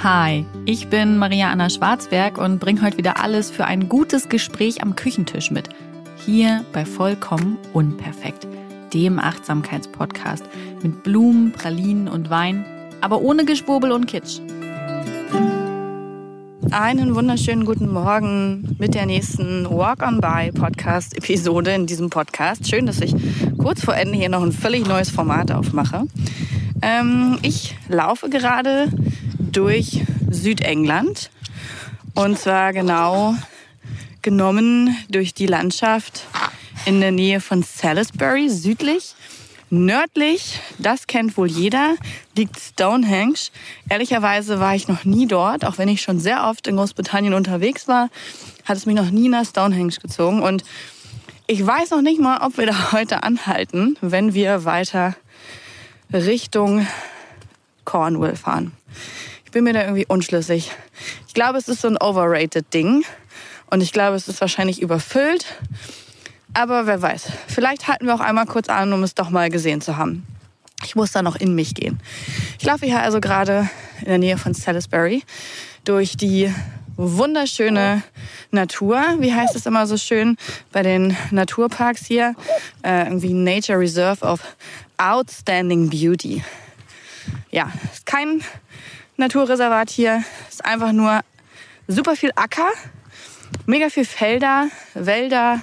Hi, ich bin Maria Anna Schwarzberg und bringe heute wieder alles für ein gutes Gespräch am Küchentisch mit. Hier bei Vollkommen Unperfekt, dem Achtsamkeitspodcast mit Blumen, Pralinen und Wein, aber ohne Geschwurbel und Kitsch. Einen wunderschönen guten Morgen mit der nächsten Walk-on-by-Podcast-Episode in diesem Podcast. Schön, dass ich kurz vor Ende hier noch ein völlig neues Format aufmache. Ich laufe gerade durch Südengland und zwar genau genommen durch die Landschaft in der Nähe von Salisbury, südlich. Nördlich, das kennt wohl jeder, liegt Stonehenge. Ehrlicherweise war ich noch nie dort, auch wenn ich schon sehr oft in Großbritannien unterwegs war, hat es mich noch nie nach Stonehenge gezogen. Und ich weiß noch nicht mal, ob wir da heute anhalten, wenn wir weiter Richtung Cornwall fahren. Ich bin mir da irgendwie unschlüssig. Ich glaube, es ist so ein overrated Ding und ich glaube, es ist wahrscheinlich überfüllt. Aber wer weiß, vielleicht halten wir auch einmal kurz an, um es doch mal gesehen zu haben. Ich muss da noch in mich gehen. Ich laufe hier also gerade in der Nähe von Salisbury durch die wunderschöne Natur. Wie heißt es immer so schön bei den Naturparks hier? Irgendwie Nature Reserve of Outstanding Beauty. Ja, ist kein Naturreservat hier. Ist einfach nur super viel Acker, mega viel Felder, Wälder.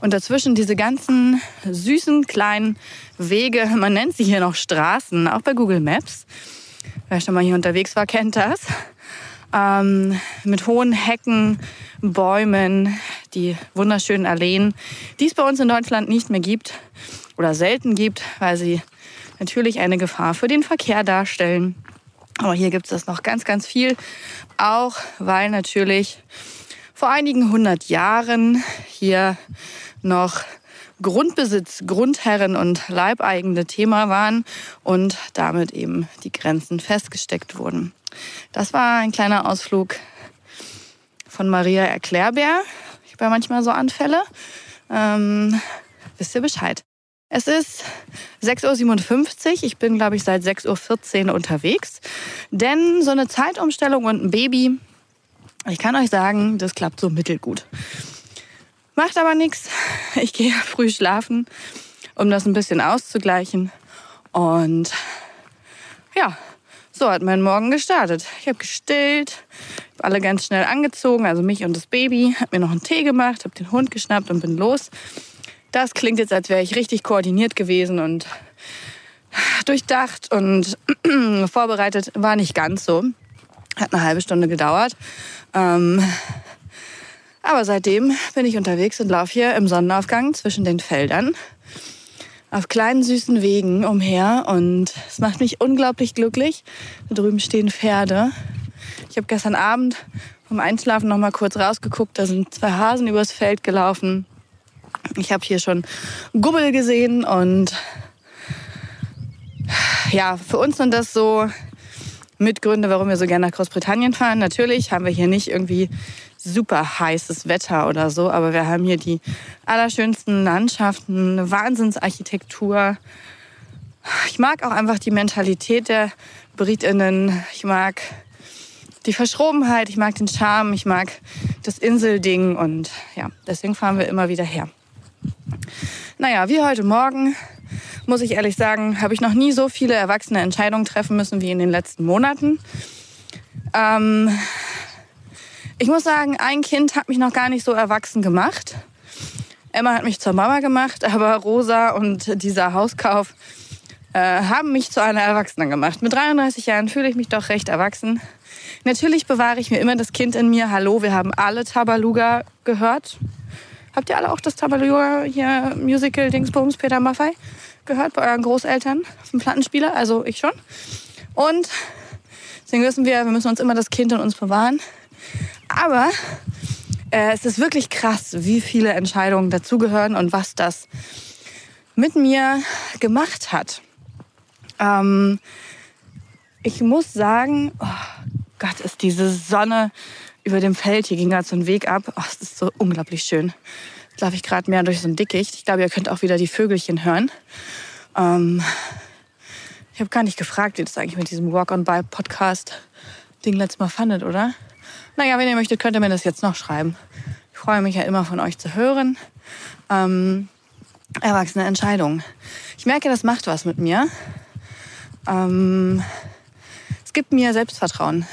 Und dazwischen diese ganzen süßen kleinen Wege, man nennt sie hier noch Straßen, auch bei Google Maps. Wer schon mal hier unterwegs war, kennt das. Mit hohen Hecken, Bäumen, die wunderschönen Alleen, die es bei uns in Deutschland nicht mehr gibt oder selten gibt, weil sie natürlich eine Gefahr für den Verkehr darstellen. Aber hier gibt es das noch ganz, ganz viel. Auch weil natürlich vor einigen 100 Jahren hier noch Grundbesitz, Grundherren und Leibeigene Thema waren und damit eben die Grenzen festgesteckt wurden. Das war ein kleiner Ausflug von Maria Erklärbär. Ich habe ja manchmal so Anfälle. Wisst ihr Bescheid. Es ist 6.57 Uhr. Ich bin, glaube ich, seit 6.14 Uhr unterwegs. Denn so eine Zeitumstellung und ein Baby, ich kann euch sagen, das klappt so mittelgut. Macht aber nichts. Ich gehe früh schlafen, um das ein bisschen auszugleichen. Und ja, so hat mein Morgen gestartet. Ich habe gestillt, habe alle ganz schnell angezogen, also mich und das Baby. Habe mir noch einen Tee gemacht, habe den Hund geschnappt und bin los. Das klingt jetzt, als wäre ich richtig koordiniert gewesen und durchdacht und vorbereitet. War nicht ganz so. Hat eine halbe Stunde gedauert. Aber seitdem bin ich unterwegs und laufe hier im Sonnenaufgang zwischen den Feldern auf kleinen süßen Wegen umher. Und es macht mich unglaublich glücklich. Da drüben stehen Pferde. Ich habe gestern Abend vom Einschlafen noch mal kurz rausgeguckt. Da sind 2 Hasen übers Feld gelaufen. Ich habe hier schon Gubbel gesehen. Und ja, für uns sind das so Mitgründe, warum wir so gerne nach Großbritannien fahren. Natürlich haben wir hier nicht irgendwie super heißes Wetter oder so, aber wir haben hier die allerschönsten Landschaften, eine Wahnsinnsarchitektur. Ich mag auch einfach die Mentalität der BritInnen. Ich mag die Verschrobenheit, ich mag den Charme, ich mag das Inselding und ja, deswegen fahren wir immer wieder her. Naja, wie heute Morgen, muss ich ehrlich sagen, habe ich noch nie so viele erwachsene Entscheidungen treffen müssen wie in den letzten Monaten. Ich muss sagen, ein Kind hat mich noch gar nicht so erwachsen gemacht. Emma hat mich zur Mama gemacht, aber Rosa und dieser Hauskauf haben mich zu einer Erwachsenen gemacht. Mit 33 Jahren fühle ich mich doch recht erwachsen. Natürlich bewahre ich mir immer das Kind in mir. Hallo, wir haben alle Tabaluga gehört. Habt ihr alle auch das Tabaluga hier Musical Dingsbums Peter Maffei gehört bei euren Großeltern auf dem Plattenspieler? Also ich schon. Und deswegen wissen wir, wir müssen uns immer das Kind in uns bewahren. Aber es ist wirklich krass, wie viele Entscheidungen dazugehören und was das mit mir gemacht hat. Ich muss sagen, oh Gott, ist diese Sonne über dem Feld. Hier ging gerade so ein Weg ab. Oh, es ist so unglaublich schön. Jetzt laufe ich gerade mehr durch so ein Dickicht. Ich glaube, ihr könnt auch wieder die Vögelchen hören. Ich habe gar nicht gefragt, wie das eigentlich mit diesem Walk-on-by-Podcast Ding letztes Mal fandet, oder? Naja, wenn ihr möchtet, könnt ihr mir das jetzt noch schreiben. Ich freue mich ja immer, von euch zu hören. Erwachsene Entscheidungen. Ich merke, das macht was mit mir. Es gibt mir Selbstvertrauen.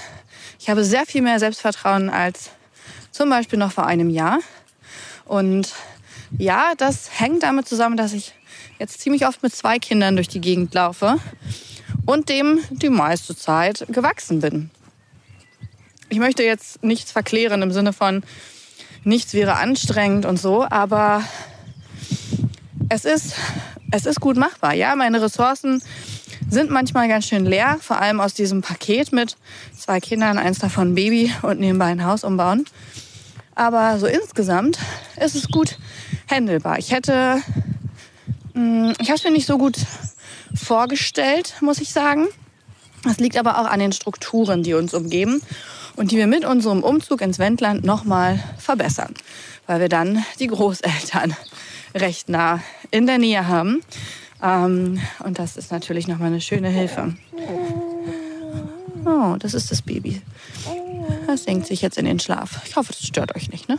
Ich habe sehr viel mehr Selbstvertrauen als zum Beispiel noch vor einem Jahr. Und ja, das hängt damit zusammen, dass ich jetzt ziemlich oft mit 2 Kindern durch die Gegend laufe und dem die meiste Zeit gewachsen bin. Ich möchte jetzt nichts verklären im Sinne von, nichts wäre anstrengend und so, aber es ist gut machbar. Ja, meine Ressourcen sind manchmal ganz schön leer, vor allem aus diesem Paket mit 2 Kindern, eins davon Baby und nebenbei ein Haus umbauen. Aber so insgesamt ist es gut handelbar. Ich habe es mir nicht so gut vorgestellt, muss ich sagen. Das liegt aber auch an den Strukturen, die uns umgeben und die wir mit unserem Umzug ins Wendland nochmal verbessern, weil wir dann die Großeltern recht nah in der Nähe haben. Und das ist natürlich nochmal eine schöne Hilfe. Oh, das ist das Baby. Das senkt sich jetzt in den Schlaf. Ich hoffe, das stört euch nicht, ne?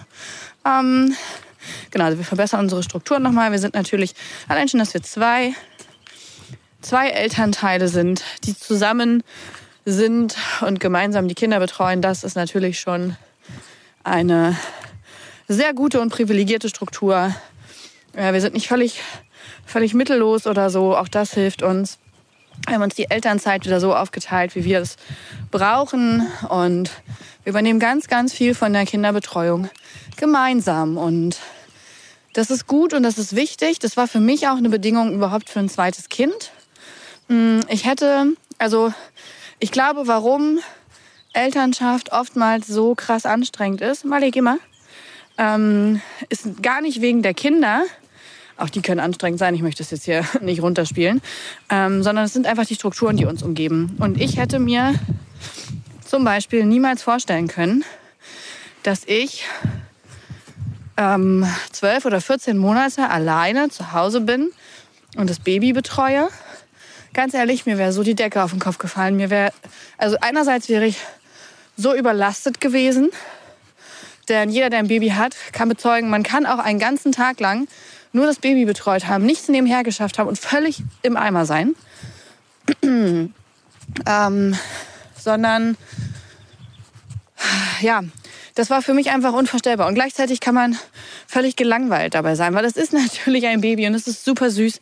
Genau, also wir verbessern unsere Strukturen nochmal. Wir sind natürlich, allein schon, dass wir zwei Elternteile sind, die zusammen sind und gemeinsam die Kinder betreuen. Das ist natürlich schon eine sehr gute und privilegierte Struktur. Ja, wir sind nicht völlig mittellos oder so. Auch das hilft uns. Wir haben uns die Elternzeit wieder so aufgeteilt, wie wir es brauchen. Und wir übernehmen ganz, ganz viel von der Kinderbetreuung gemeinsam. Und das ist gut und das ist wichtig. Das war für mich auch eine Bedingung überhaupt für ein zweites Kind. Ich glaube, warum Elternschaft oftmals so krass anstrengend ist, Mali, geh mal, ist gar nicht wegen der Kinder, auch die können anstrengend sein, ich möchte das jetzt hier nicht runterspielen, sondern es sind einfach die Strukturen, die uns umgeben. Und ich hätte mir zum Beispiel niemals vorstellen können, dass ich 12 oder 14 Monate alleine zu Hause bin und das Baby betreue. Ganz ehrlich, mir wäre so die Decke auf den Kopf gefallen. Einerseits wäre ich so überlastet gewesen, denn jeder, der ein Baby hat, kann bezeugen, man kann auch einen ganzen Tag lang nur das Baby betreut haben, nichts nebenher geschafft haben und völlig im Eimer sein. Das war für mich einfach unvorstellbar. Und gleichzeitig kann man völlig gelangweilt dabei sein, weil das ist natürlich ein Baby und es ist super süß.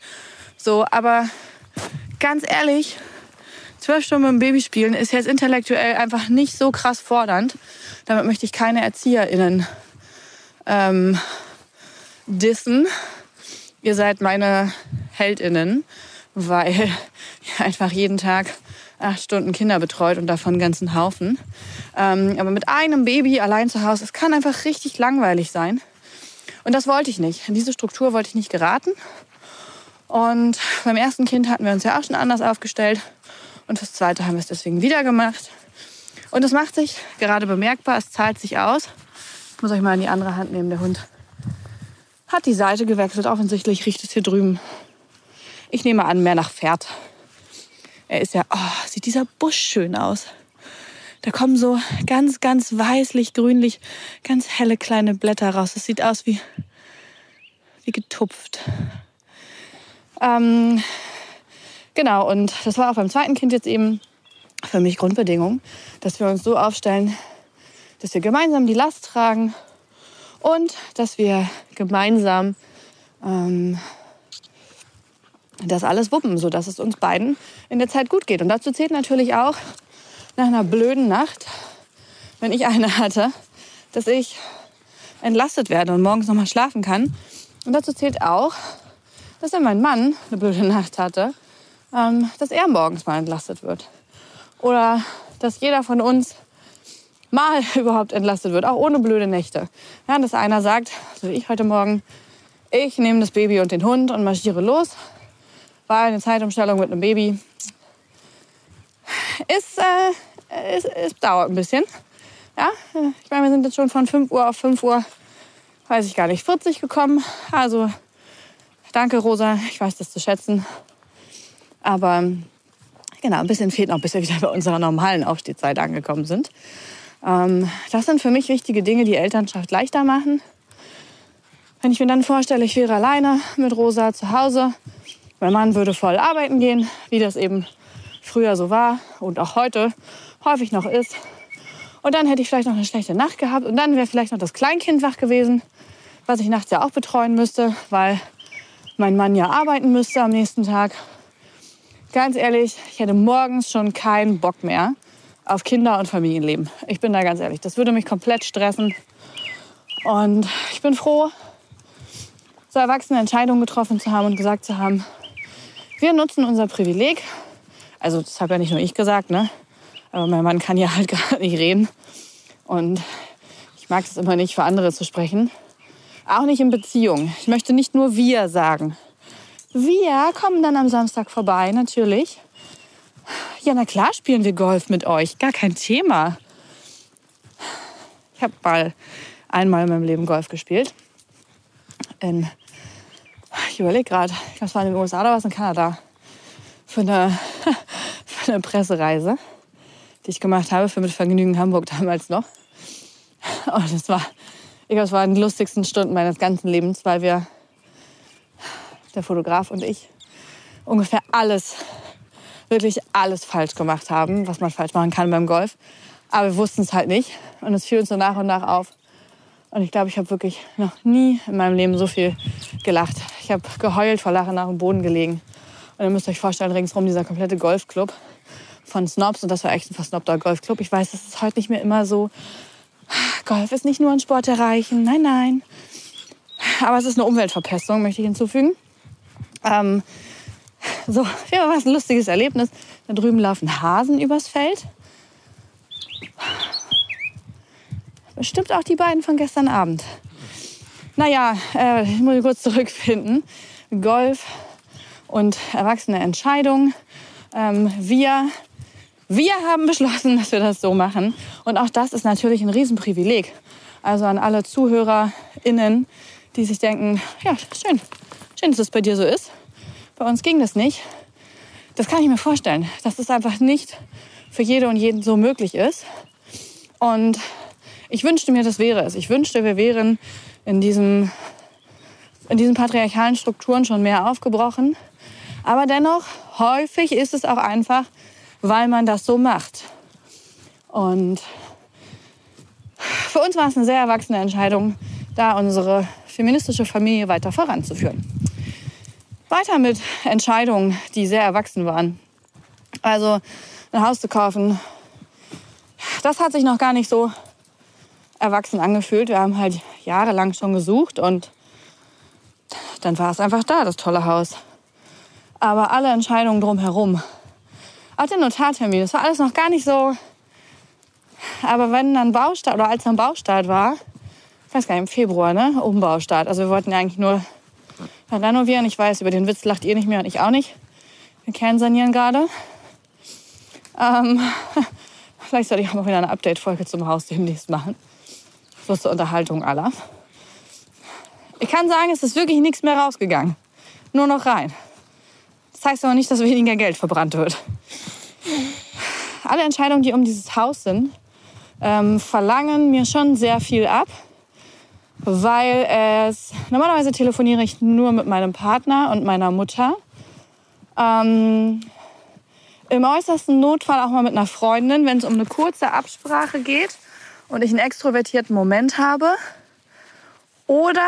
So, aber ganz ehrlich, 12 Stunden mit dem Baby spielen ist jetzt intellektuell einfach nicht so krass fordernd. Damit möchte ich keine ErzieherInnen dissen. Ihr seid meine HeldInnen, weil ihr einfach jeden Tag 8 Stunden Kinder betreut und davon einen ganzen Haufen. Aber mit einem Baby allein zu Hause, es kann einfach richtig langweilig sein. Und das wollte ich nicht. In diese Struktur wollte ich nicht geraten. Und beim ersten Kind hatten wir uns ja auch schon anders aufgestellt. Und fürs zweite haben wir es deswegen wieder gemacht. Und es macht sich gerade bemerkbar, es zahlt sich aus. Ich muss euch mal in die andere Hand nehmen, der Hund hat die Seite gewechselt. Offensichtlich riecht es hier drüben, ich nehme an, mehr nach Pferd. Er ist ja, oh, sieht dieser Busch schön aus. Da kommen so ganz, ganz weißlich, grünlich, ganz helle kleine Blätter raus. Das sieht aus wie getupft. Genau, und das war auch beim zweiten Kind jetzt eben für mich Grundbedingung, dass wir uns so aufstellen, dass wir gemeinsam die Last tragen und dass wir gemeinsam das alles wuppen, sodass es uns beiden in der Zeit gut geht. Und dazu zählt natürlich auch, nach einer blöden Nacht, wenn ich eine hatte, dass ich entlastet werde und morgens nochmal schlafen kann. Und dazu zählt auch, dass wenn mein Mann eine blöde Nacht hatte, dass er morgens mal entlastet wird. Oder dass jeder von uns mal überhaupt entlastet wird, auch ohne blöde Nächte. Ja, dass einer sagt, so wie ich heute Morgen, ich nehme das Baby und den Hund und marschiere los, weil eine Zeitumstellung mit einem Baby es dauert ein bisschen. Ja, ich meine, wir sind jetzt schon von 5 Uhr auf 5 Uhr, weiß ich gar nicht, 40 gekommen. Also danke, Rosa. Ich weiß das zu schätzen. Aber Genau, ein bisschen fehlt noch, bis wir wieder bei unserer normalen Aufstehzeit angekommen sind. Das sind für mich wichtige Dinge, die Elternschaft leichter machen. Wenn ich mir dann vorstelle, ich wäre alleine mit Rosa zu Hause, mein Mann würde voll arbeiten gehen, wie das eben früher so war und auch heute häufig noch ist. Und dann hätte ich vielleicht noch eine schlechte Nacht gehabt und dann wäre vielleicht noch das Kleinkind wach gewesen, was ich nachts ja auch betreuen müsste, weil mein Mann ja arbeiten müsste am nächsten Tag. Ganz ehrlich, ich hätte morgens schon keinen Bock mehr auf Kinder und Familienleben. Ich bin da ganz ehrlich, das würde mich komplett stressen. Und ich bin froh, so erwachsene Entscheidungen getroffen zu haben und gesagt zu haben, wir nutzen unser Privileg. Also das habe ja nicht nur ich gesagt, ne? Aber mein Mann kann ja halt gar nicht reden. Und ich mag es immer nicht, für andere zu sprechen. Auch nicht in Beziehungen. Ich möchte nicht nur wir sagen. Wir kommen dann am Samstag vorbei, natürlich. Ja, na klar spielen wir Golf mit euch. Gar kein Thema. Ich habe einmal in meinem Leben Golf gespielt. Ich überlege gerade, ich glaube, es war in den USA oder was, in Kanada. Für eine Pressereise, die ich gemacht habe, für mit Vergnügen Hamburg damals noch. Und das waren die lustigsten Stunden meines ganzen Lebens, weil wir, der Fotograf und ich, ungefähr alles, wirklich alles falsch gemacht haben, was man falsch machen kann beim Golf. Aber wir wussten es halt nicht und es fiel uns so nach und nach auf. Und ich glaube, ich habe wirklich noch nie in meinem Leben so viel gelacht. Ich habe geheult vor Lachen nach dem Boden gelegen. Und ihr müsst euch vorstellen, ringsrum dieser komplette Golfclub von Snobs. Und das war echt ein versnobter Golfclub. Ich weiß, das ist heute nicht mehr immer so. Golf ist nicht nur ein Sport erreichen. Nein, nein. Aber es ist eine Umweltverpestung, möchte ich hinzufügen. Ja, war ein lustiges Erlebnis. Da drüben laufen Hasen übers Feld. Bestimmt auch die beiden von gestern Abend. Naja, ich muss mich kurz zurückfinden. Golf und erwachsene Entscheidung. Wir haben beschlossen, dass wir das so machen. Und auch das ist natürlich ein Riesenprivileg. Also an alle ZuhörerInnen, die sich denken, ja, schön, dass es bei dir so ist. Bei uns ging das nicht. Das kann ich mir vorstellen, dass das einfach nicht für jede und jeden so möglich ist. Und ich wünschte mir, das wäre es. Ich wünschte, wir wären in diesen patriarchalen Strukturen schon mehr aufgebrochen. Aber dennoch, häufig ist es auch einfach, weil man das so macht. Und für uns war es eine sehr erwachsene Entscheidung, da unsere feministische Familie weiter voranzuführen. Weiter mit Entscheidungen, die sehr erwachsen waren. Also ein Haus zu kaufen, das hat sich noch gar nicht so erwachsen angefühlt. Wir haben halt jahrelang schon gesucht und dann war es einfach da, das tolle Haus. Aber alle Entscheidungen drumherum, auch der Notartermin, das war alles noch gar nicht so. Aber wenn dann Baustart oder als dann Baustart war, ich weiß gar nicht, im Februar, ne? Umbaustart. Also wir wollten ja eigentlich nur renovieren. Ich weiß, über den Witz lacht ihr nicht mehr und ich auch nicht. Wir kernsanieren gerade. Vielleicht sollte ich auch mal wieder eine Update-Folge zum Haus demnächst machen. So zur Unterhaltung aller. Ich kann sagen, es ist wirklich nichts mehr rausgegangen. Nur noch rein. Das heißt aber nicht, dass weniger Geld verbrannt wird. Alle Entscheidungen, die um dieses Haus sind, verlangen mir schon sehr viel ab. Weil normalerweise telefoniere ich nur mit meinem Partner und meiner Mutter. Im äußersten Notfall auch mal mit einer Freundin, wenn es um eine kurze Absprache geht und ich einen extrovertierten Moment habe. Oder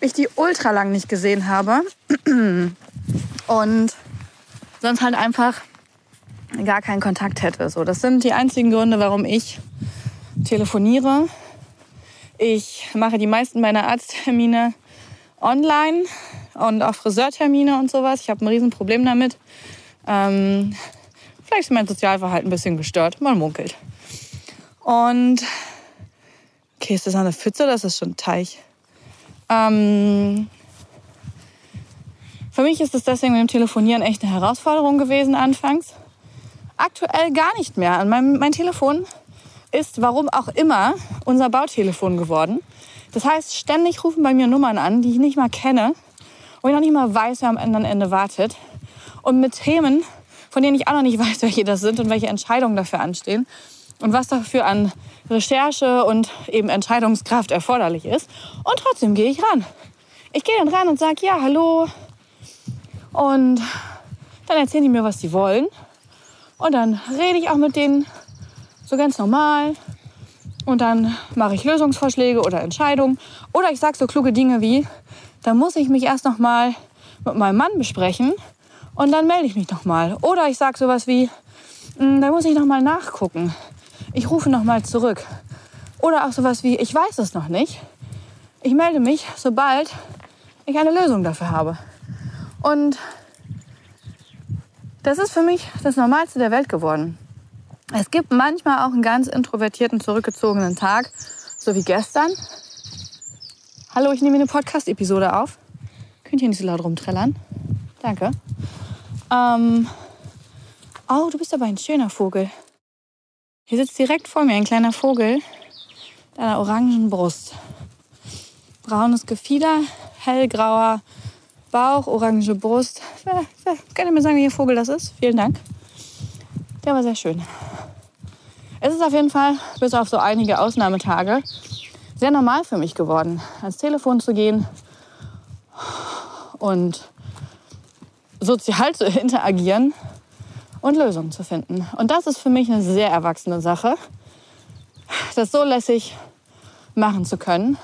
ich die ultra lang nicht gesehen habe und sonst halt einfach gar keinen Kontakt hätte. So, das sind die einzigen Gründe, warum ich telefoniere. Ich mache die meisten meiner Arzttermine online und auch Friseurtermine und sowas. Ich habe ein Riesenproblem damit. Vielleicht ist mein Sozialverhalten ein bisschen gestört. Man munkelt. Und okay, ist das eine Pfütze oder ist das schon ein Teich? Für mich ist es deswegen mit dem Telefonieren echt eine Herausforderung gewesen anfangs. Aktuell gar nicht mehr. Mein Telefon ist, warum auch immer, unser Bautelefon geworden. Das heißt, ständig rufen bei mir Nummern an, die ich nicht mal kenne und ich noch nicht mal weiß, wer am anderen Ende wartet. Und mit Themen, von denen ich auch noch nicht weiß, welche das sind und welche Entscheidungen dafür anstehen und was dafür an Recherche und eben Entscheidungskraft erforderlich ist. Und trotzdem gehe ich ran. Ich gehe dann ran und sage, ja, hallo. Und dann erzählen die mir, was sie wollen. Und dann rede ich auch mit denen so ganz normal. Und dann mache ich Lösungsvorschläge oder Entscheidungen. Oder ich sage so kluge Dinge wie, da muss ich mich erst noch mal mit meinem Mann besprechen und dann melde ich mich noch mal. Oder ich sage sowas wie, da muss ich noch mal nachgucken. Ich rufe noch mal zurück. Oder auch sowas wie, ich weiß es noch nicht. Ich melde mich, sobald ich eine Lösung dafür habe. Und das ist für mich das Normalste der Welt geworden. Es gibt manchmal auch einen ganz introvertierten, zurückgezogenen Tag, so wie gestern. Hallo, ich nehme eine Podcast-Episode auf. Könnt ihr nicht so laut rumträllern? Danke. Oh, du bist aber ein schöner Vogel. Hier sitzt direkt vor mir ein kleiner Vogel mit einer orangen Brust. Braunes Gefieder, hellgrauer Bauch, orange Brust. Könnt ihr mir sagen, welcher Vogel das ist? Vielen Dank. Der war sehr schön. Es ist auf jeden Fall, bis auf so einige Ausnahmetage, sehr normal für mich geworden, ans Telefon zu gehen und sozial zu interagieren und Lösungen zu finden. Und das ist für mich eine sehr erwachsene Sache, das so lässig machen zu können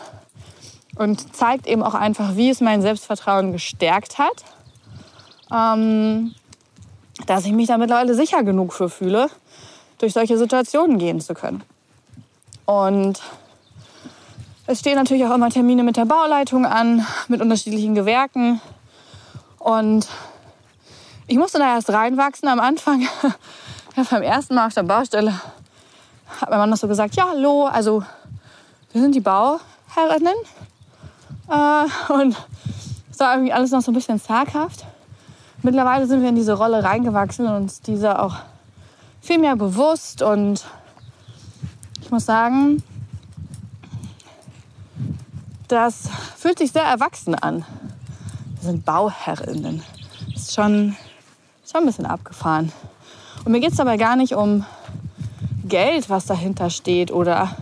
und zeigt eben auch einfach, wie es mein Selbstvertrauen gestärkt hat, dass ich mich da mittlerweile sicher genug für fühle, durch solche Situationen gehen zu können. Und es stehen natürlich auch immer Termine mit der Bauleitung an, mit unterschiedlichen Gewerken. Und ich musste da erst reinwachsen am Anfang. Beim ersten Mal auf der Baustelle hat mein Mann noch so gesagt, ja, hallo, also wir sind die Bauherrinnen. Und es war irgendwie alles noch so ein bisschen zaghaft. Mittlerweile sind wir in diese Rolle reingewachsen und uns dieser auch viel mehr bewusst. Und ich muss sagen, das fühlt sich sehr erwachsen an. Wir sind Bauherrinnen. Das ist schon ein bisschen abgefahren. Und mir geht es dabei gar nicht um Geld, was dahinter steht oder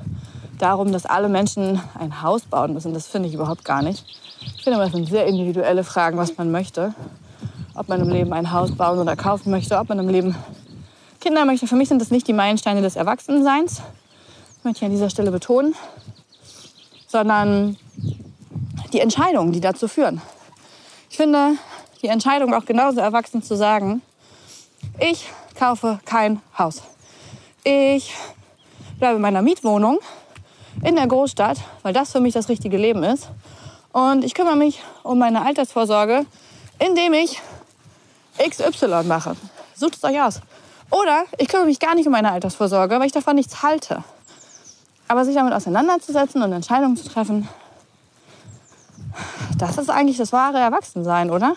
darum, dass alle Menschen ein Haus bauen müssen. Das finde ich überhaupt gar nicht. Ich finde, das sind sehr individuelle Fragen, was man möchte. Ob man im Leben ein Haus bauen oder kaufen möchte, ob man im Leben Kinder möchte. Für mich sind das nicht die Meilensteine des Erwachsenseins. Das möchte ich an dieser Stelle betonen. Sondern die Entscheidungen, die dazu führen. Ich finde die Entscheidung auch genauso erwachsen zu sagen, ich kaufe kein Haus. Ich bleibe in meiner Mietwohnung in der Großstadt, weil das für mich das richtige Leben ist. Und ich kümmere mich um meine Altersvorsorge, indem ich XY mache. Sucht es euch aus. Oder ich kümmere mich gar nicht um meine Altersvorsorge, weil ich davon nichts halte. Aber sich damit auseinanderzusetzen und Entscheidungen zu treffen, das ist eigentlich das wahre Erwachsensein, oder?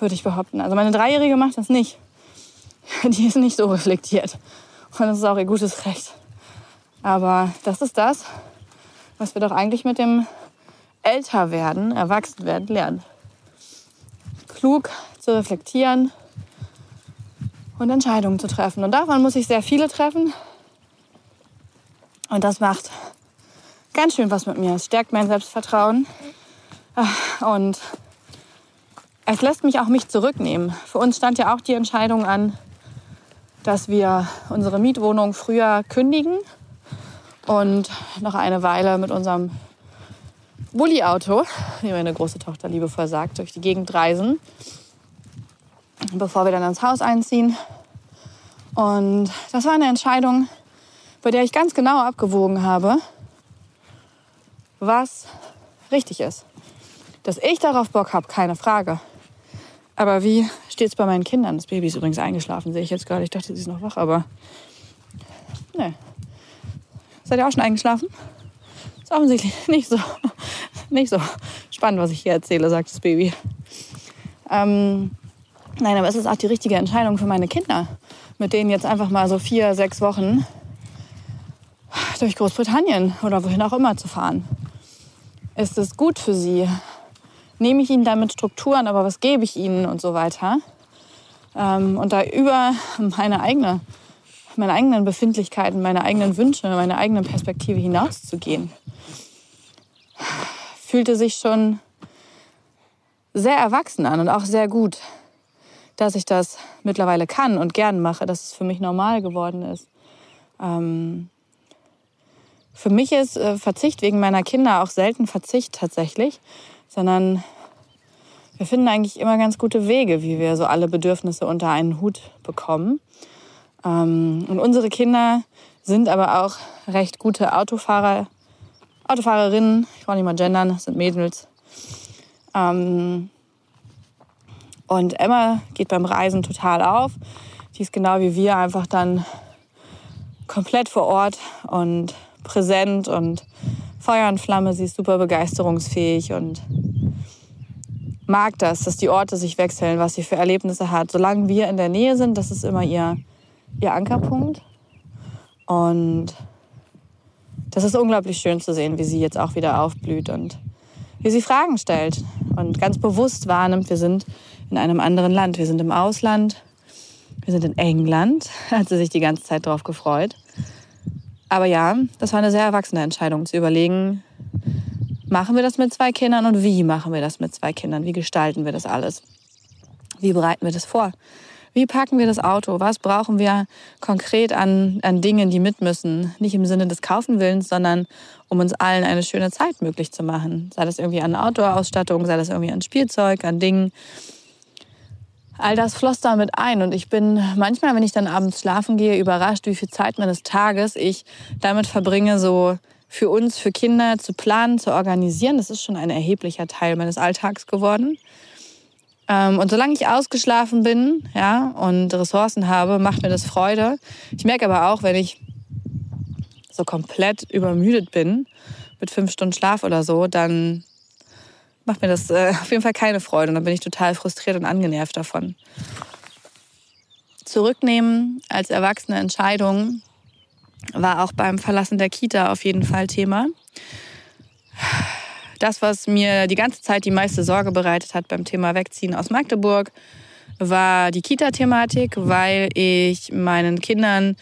Würde ich behaupten. Also meine Dreijährige macht das nicht. Die ist nicht so reflektiert. Und das ist auch ihr gutes Recht. Aber das ist das, was wir doch eigentlich mit dem Älterwerden, Erwachsenwerden lernen. Klug zu reflektieren und Entscheidungen zu treffen. Und davon muss ich sehr viele treffen. Und das macht ganz schön was mit mir. Es stärkt mein Selbstvertrauen und es lässt mich auch nicht zurücknehmen. Für uns stand ja auch die Entscheidung an, dass wir unsere Mietwohnung früher kündigen und noch eine Weile mit unserem Bulli-Auto, wie meine große Tochter liebevoll sagt, durch die Gegend reisen, bevor wir dann ins Haus einziehen. Und das war eine Entscheidung, bei der ich ganz genau abgewogen habe, was richtig ist. Dass ich darauf Bock habe, keine Frage. Aber wie steht es bei meinen Kindern? Das Baby ist übrigens eingeschlafen, sehe ich jetzt gerade. Ich dachte, sie ist noch wach, aber ne. Seid ihr auch schon eingeschlafen? Ist offensichtlich nicht so spannend, was ich hier erzähle, sagt das Baby. Nein, aber es ist auch die richtige Entscheidung für meine Kinder, mit denen jetzt einfach mal so 4, 6 Wochen durch Großbritannien oder wohin auch immer zu fahren. Ist es gut für sie? Nehme ich ihnen damit Strukturen, aber was gebe ich ihnen und so weiter? und da über meine eigenen Befindlichkeiten, meine eigenen Wünsche, meine eigene Perspektive hinauszugehen, fühlte sich schon sehr erwachsen an und auch sehr gut, dass ich das mittlerweile kann und gern mache, dass es für mich normal geworden ist. Für mich ist Verzicht wegen meiner Kinder auch selten Verzicht tatsächlich, sondern wir finden eigentlich immer ganz gute Wege, wie wir so alle Bedürfnisse unter einen Hut bekommen. Und unsere Kinder sind aber auch recht gute Autofahrer, Autofahrerinnen, ich kann nicht mal gendern, das sind Mädels. Und Emma geht beim Reisen total auf. Die ist genau wie wir einfach dann komplett vor Ort und präsent und Feuer und Flamme. Sie ist super begeisterungsfähig und mag das, dass die Orte sich wechseln, was sie für Erlebnisse hat. Solange wir in der Nähe sind, das ist immer ihr Ankerpunkt. Und das ist unglaublich schön zu sehen, wie sie jetzt auch wieder aufblüht und wie sie Fragen stellt und ganz bewusst wahrnimmt, wir sind in einem anderen Land. Wir sind im Ausland, wir sind in England. Hat sie sich die ganze Zeit drauf gefreut. Aber ja, das war eine sehr erwachsene Entscheidung, zu überlegen, machen wir das mit zwei Kindern und wie machen wir das mit zwei Kindern? Wie gestalten wir das alles? Wie bereiten wir das vor? Wie packen wir das Auto? Was brauchen wir konkret an Dingen, die mit müssen? Nicht im Sinne des Kaufenwillens, sondern um uns allen eine schöne Zeit möglich zu machen. Sei das irgendwie an Outdoor-Ausstattung, sei das irgendwie an Spielzeug, an Dingen. All das floss damit ein und ich bin manchmal, wenn ich dann abends schlafen gehe, überrascht, wie viel Zeit meines Tages ich damit verbringe, so für uns, für Kinder zu planen, zu organisieren. Das ist schon ein erheblicher Teil meines Alltags geworden. Und solange ich ausgeschlafen bin, ja, und Ressourcen habe, macht mir das Freude. Ich merke aber auch, wenn ich so komplett übermüdet bin, mit 5 Stunden Schlaf oder so, dann macht mir das auf jeden Fall keine Freude und dann bin ich total frustriert und angenervt davon. Zurücknehmen als erwachsene Entscheidung war auch beim Verlassen der Kita auf jeden Fall Thema. Das, was mir die ganze Zeit die meiste Sorge bereitet hat beim Thema Wegziehen aus Magdeburg, war die Kita-Thematik, weil ich meinen Kindern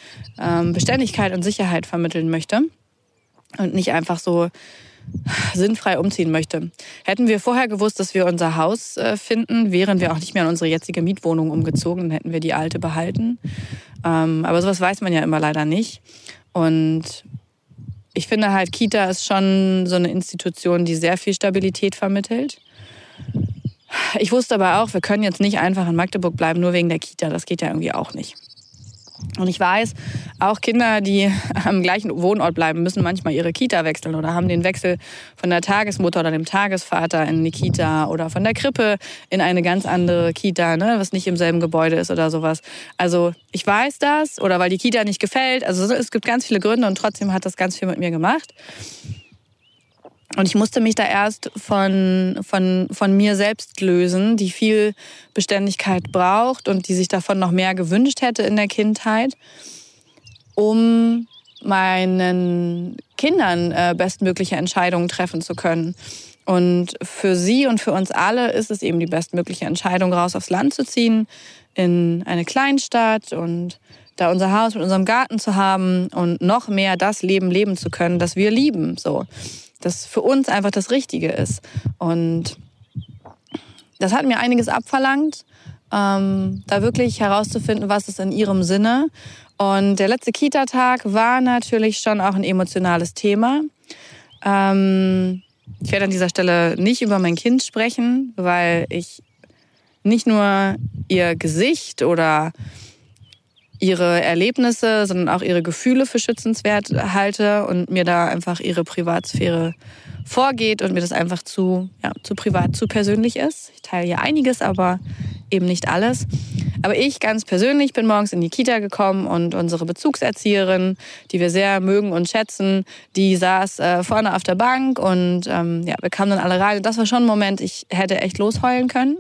Beständigkeit und Sicherheit vermitteln möchte und nicht einfach so sinnfrei umziehen möchte. Hätten wir vorher gewusst, dass wir unser Haus finden, wären wir auch nicht mehr in unsere jetzige Mietwohnung umgezogen, dann hätten wir die alte behalten. Aber sowas weiß man ja immer leider nicht. Und ich finde halt, Kita ist schon so eine Institution, die sehr viel Stabilität vermittelt. Ich wusste aber auch, wir können jetzt nicht einfach in Magdeburg bleiben, nur wegen der Kita. Das geht ja irgendwie auch nicht. Und ich weiß, auch Kinder, die am gleichen Wohnort bleiben, müssen manchmal ihre Kita wechseln oder haben den Wechsel von der Tagesmutter oder dem Tagesvater in die Kita oder von der Krippe in eine ganz andere Kita, ne, was nicht im selben Gebäude ist oder sowas. Also ich weiß das, oder weil die Kita nicht gefällt. Also es gibt ganz viele Gründe und trotzdem hat das ganz viel mit mir gemacht. Und ich musste mich da erst von mir selbst lösen, die viel Beständigkeit braucht und die sich davon noch mehr gewünscht hätte in der Kindheit, um meinen Kindern bestmögliche Entscheidungen treffen zu können. Und für sie und für uns alle ist es eben die bestmögliche Entscheidung, raus aufs Land zu ziehen, in eine Kleinstadt und da unser Haus mit unserem Garten zu haben und noch mehr das Leben leben zu können, das wir lieben, so. Das für uns einfach das Richtige ist. Und das hat mir einiges abverlangt, da wirklich herauszufinden, was ist in ihrem Sinne. Und der letzte Kita-Tag war natürlich schon auch ein emotionales Thema. Ich werde an dieser Stelle nicht über mein Kind sprechen, weil ich nicht nur ihr Gesicht oder ihre Erlebnisse, sondern auch ihre Gefühle für schützenswert halte und mir da einfach ihre Privatsphäre vorgeht und mir das einfach zu privat, zu persönlich ist. Ich teile hier einiges, aber eben nicht alles. Aber ich ganz persönlich bin morgens in die Kita gekommen und unsere Bezugserzieherin, die wir sehr mögen und schätzen, die saß vorne auf der Bank und wir kamen dann alle rein. Und das war schon ein Moment, ich hätte echt losheulen können.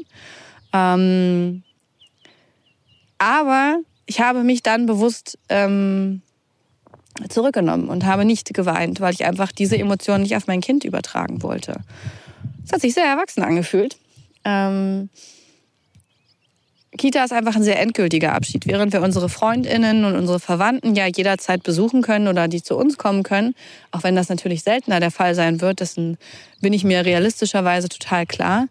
Aber ich habe mich dann bewusst zurückgenommen und habe nicht geweint, weil ich einfach diese Emotionen nicht auf mein Kind übertragen wollte. Das hat sich sehr erwachsen angefühlt. Kita ist einfach ein sehr endgültiger Abschied. Während wir unsere FreundInnen und unsere Verwandten ja jederzeit besuchen können oder die zu uns kommen können, auch wenn das natürlich seltener der Fall sein wird, dessen bin ich mir realistischerweise total klar,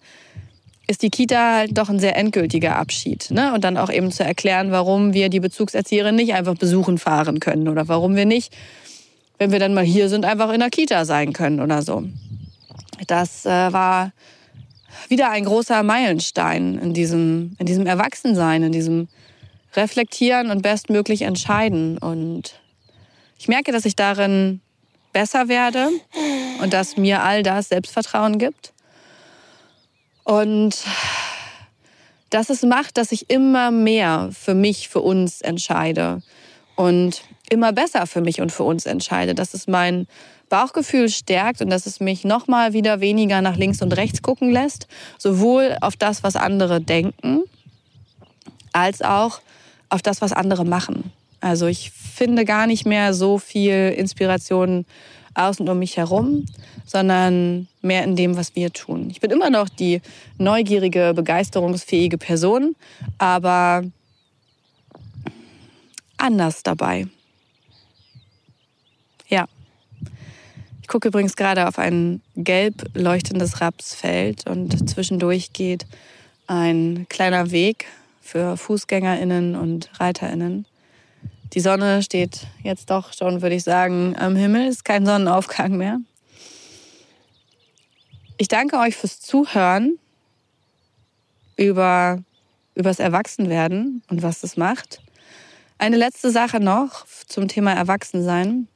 ist die Kita halt doch ein sehr endgültiger Abschied. Ne? Und dann auch eben zu erklären, warum wir die Bezugserzieherin nicht einfach besuchen fahren können oder warum wir nicht, wenn wir dann mal hier sind, einfach in der Kita sein können oder so. Das war wieder ein großer Meilenstein in diesem Erwachsensein, in diesem Reflektieren und bestmöglich entscheiden. Und ich merke, dass ich darin besser werde und dass mir all das Selbstvertrauen gibt. Und dass es macht, dass ich immer mehr für mich, für uns entscheide und immer besser für mich und für uns entscheide. Dass es mein Bauchgefühl stärkt und dass es mich noch mal wieder weniger nach links und rechts gucken lässt, sowohl auf das, was andere denken, als auch auf das, was andere machen. Also ich finde gar nicht mehr so viel Inspiration außen um mich herum, sondern mehr in dem, was wir tun. Ich bin immer noch die neugierige, begeisterungsfähige Person, aber anders dabei. Ja. Ich gucke übrigens gerade auf ein gelb leuchtendes Rapsfeld und zwischendurch geht ein kleiner Weg für FußgängerInnen und ReiterInnen. Die Sonne steht jetzt doch schon, würde ich sagen, am Himmel. Es ist kein Sonnenaufgang mehr. Ich danke euch fürs Zuhören über das Erwachsenwerden und was es macht. Eine letzte Sache noch zum Thema Erwachsensein.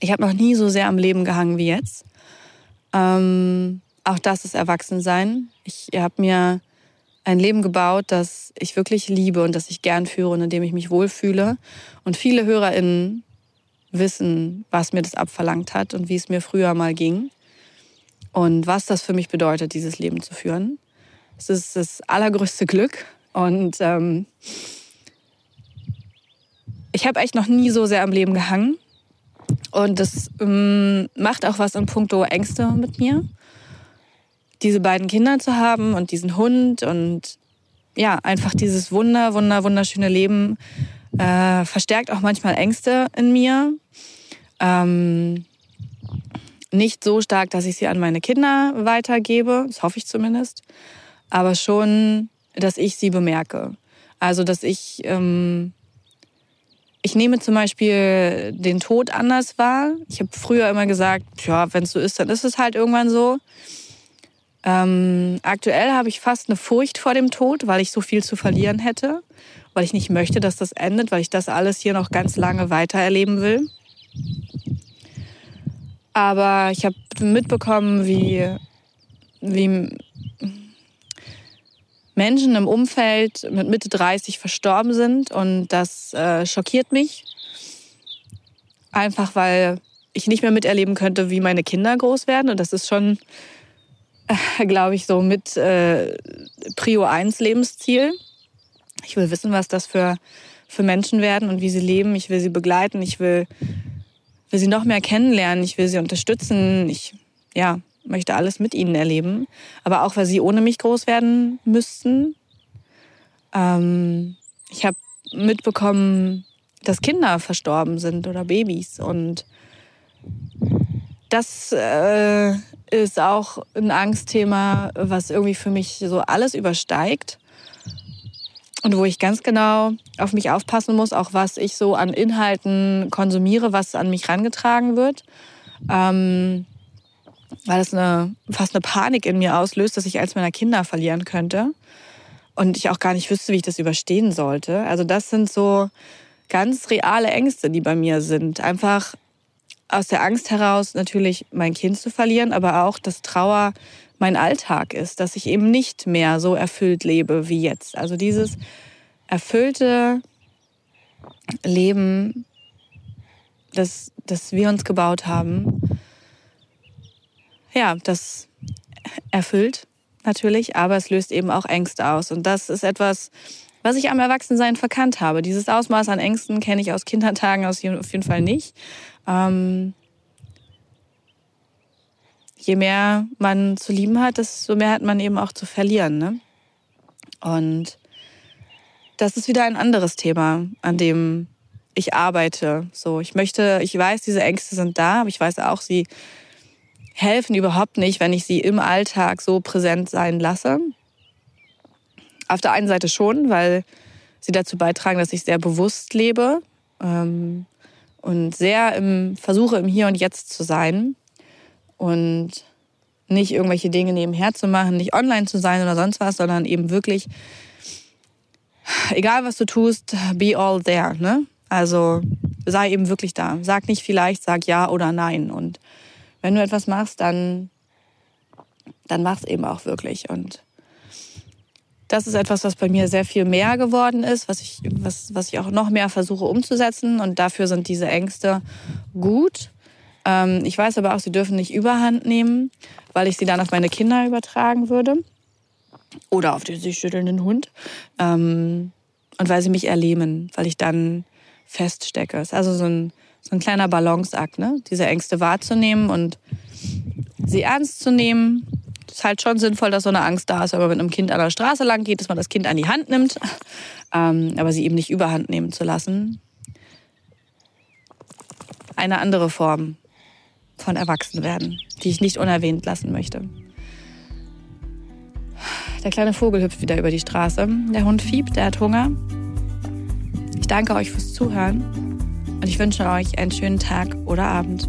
Ich habe noch nie so sehr am Leben gehangen wie jetzt. Auch das ist Erwachsensein. Ich habe mir ein Leben gebaut, das ich wirklich liebe und das ich gern führe und in dem ich mich wohlfühle. Und viele HörerInnen wissen, was mir das abverlangt hat und wie es mir früher mal ging und was das für mich bedeutet, dieses Leben zu führen. Es ist das allergrößte Glück und ich habe echt noch nie so sehr am Leben gehangen. Und das macht auch was in puncto Ängste mit mir. Diese beiden Kinder zu haben und diesen Hund und ja, einfach dieses wunderschöne Leben verstärkt auch manchmal Ängste in mir. Nicht so stark, dass ich sie an meine Kinder weitergebe, das hoffe ich zumindest, aber schon, dass ich sie bemerke. Also, dass ich nehme zum Beispiel den Tod anders wahr. Ich habe früher immer gesagt, ja, wenn es so ist, dann ist es halt irgendwann so. Aktuell habe ich fast eine Furcht vor dem Tod, weil ich so viel zu verlieren hätte, weil ich nicht möchte, dass das endet, weil ich das alles hier noch ganz lange weiter erleben will. Aber ich habe mitbekommen, wie Menschen im Umfeld mit Mitte 30 verstorben sind und das schockiert mich. Einfach, weil ich nicht mehr miterleben könnte, wie meine Kinder groß werden und das ist schon, glaube ich, so mit Prio 1 Lebensziel. Ich will wissen, was das für Menschen werden und wie sie leben. Ich will sie begleiten, ich will sie noch mehr kennenlernen, ich will sie unterstützen. Ich möchte alles mit ihnen erleben. Aber auch, weil sie ohne mich groß werden müssten. Ich habe mitbekommen, dass Kinder verstorben sind oder Babys. Und das ist auch ein Angstthema, was irgendwie für mich so alles übersteigt und wo ich ganz genau auf mich aufpassen muss, auch was ich so an Inhalten konsumiere, was an mich herangetragen wird, weil das fast eine Panik in mir auslöst, dass ich eins meiner Kinder verlieren könnte und ich auch gar nicht wüsste, wie ich das überstehen sollte. Also das sind so ganz reale Ängste, die bei mir sind. Einfach aus der Angst heraus natürlich mein Kind zu verlieren, aber auch, dass Trauer mein Alltag ist, dass ich eben nicht mehr so erfüllt lebe wie jetzt. Also dieses erfüllte Leben, das wir uns gebaut haben, ja, das erfüllt natürlich, aber es löst eben auch Ängste aus. Und das ist etwas, was ich am Erwachsensein verkannt habe. Dieses Ausmaß an Ängsten kenne ich aus Kindertagen auf jeden Fall nicht. Je mehr man zu lieben hat, desto mehr hat man eben auch zu verlieren. Ne? Und Das ist wieder ein anderes Thema, an dem ich arbeite. So, ich weiß, diese Ängste sind da, aber ich weiß auch, sie helfen überhaupt nicht, wenn ich sie im Alltag so präsent sein lasse. Auf der einen Seite schon, weil sie dazu beitragen, dass ich sehr bewusst lebe und sehr versuche, im Hier und Jetzt zu sein und nicht irgendwelche Dinge nebenher zu machen, nicht online zu sein oder sonst was, sondern eben wirklich, egal was du tust, be all there, ne? Also sei eben wirklich da. Sag nicht vielleicht, sag ja oder nein. Und wenn du etwas machst, dann mach's eben auch wirklich. Und das ist etwas, was bei mir sehr viel mehr geworden ist, was ich auch noch mehr versuche umzusetzen. Und dafür sind diese Ängste gut. Ich weiß aber auch, sie dürfen nicht überhand nehmen, weil ich sie dann auf meine Kinder übertragen würde oder auf den sich schüttelnden Hund. Und weil sie mich erlähmen, weil ich dann feststecke. Es ist also so ein kleiner Balanceakt, ne? Diese Ängste wahrzunehmen und sie ernst zu nehmen. Es ist halt schon sinnvoll, dass so eine Angst da ist, wenn man mit einem Kind an der Straße lang geht, dass man das Kind an die Hand nimmt, aber sie eben nicht überhand nehmen zu lassen. Eine andere Form von Erwachsenwerden, die ich nicht unerwähnt lassen möchte. Der kleine Vogel hüpft wieder über die Straße. Der Hund fiebt, der hat Hunger. Ich danke euch fürs Zuhören und ich wünsche euch einen schönen Tag oder Abend.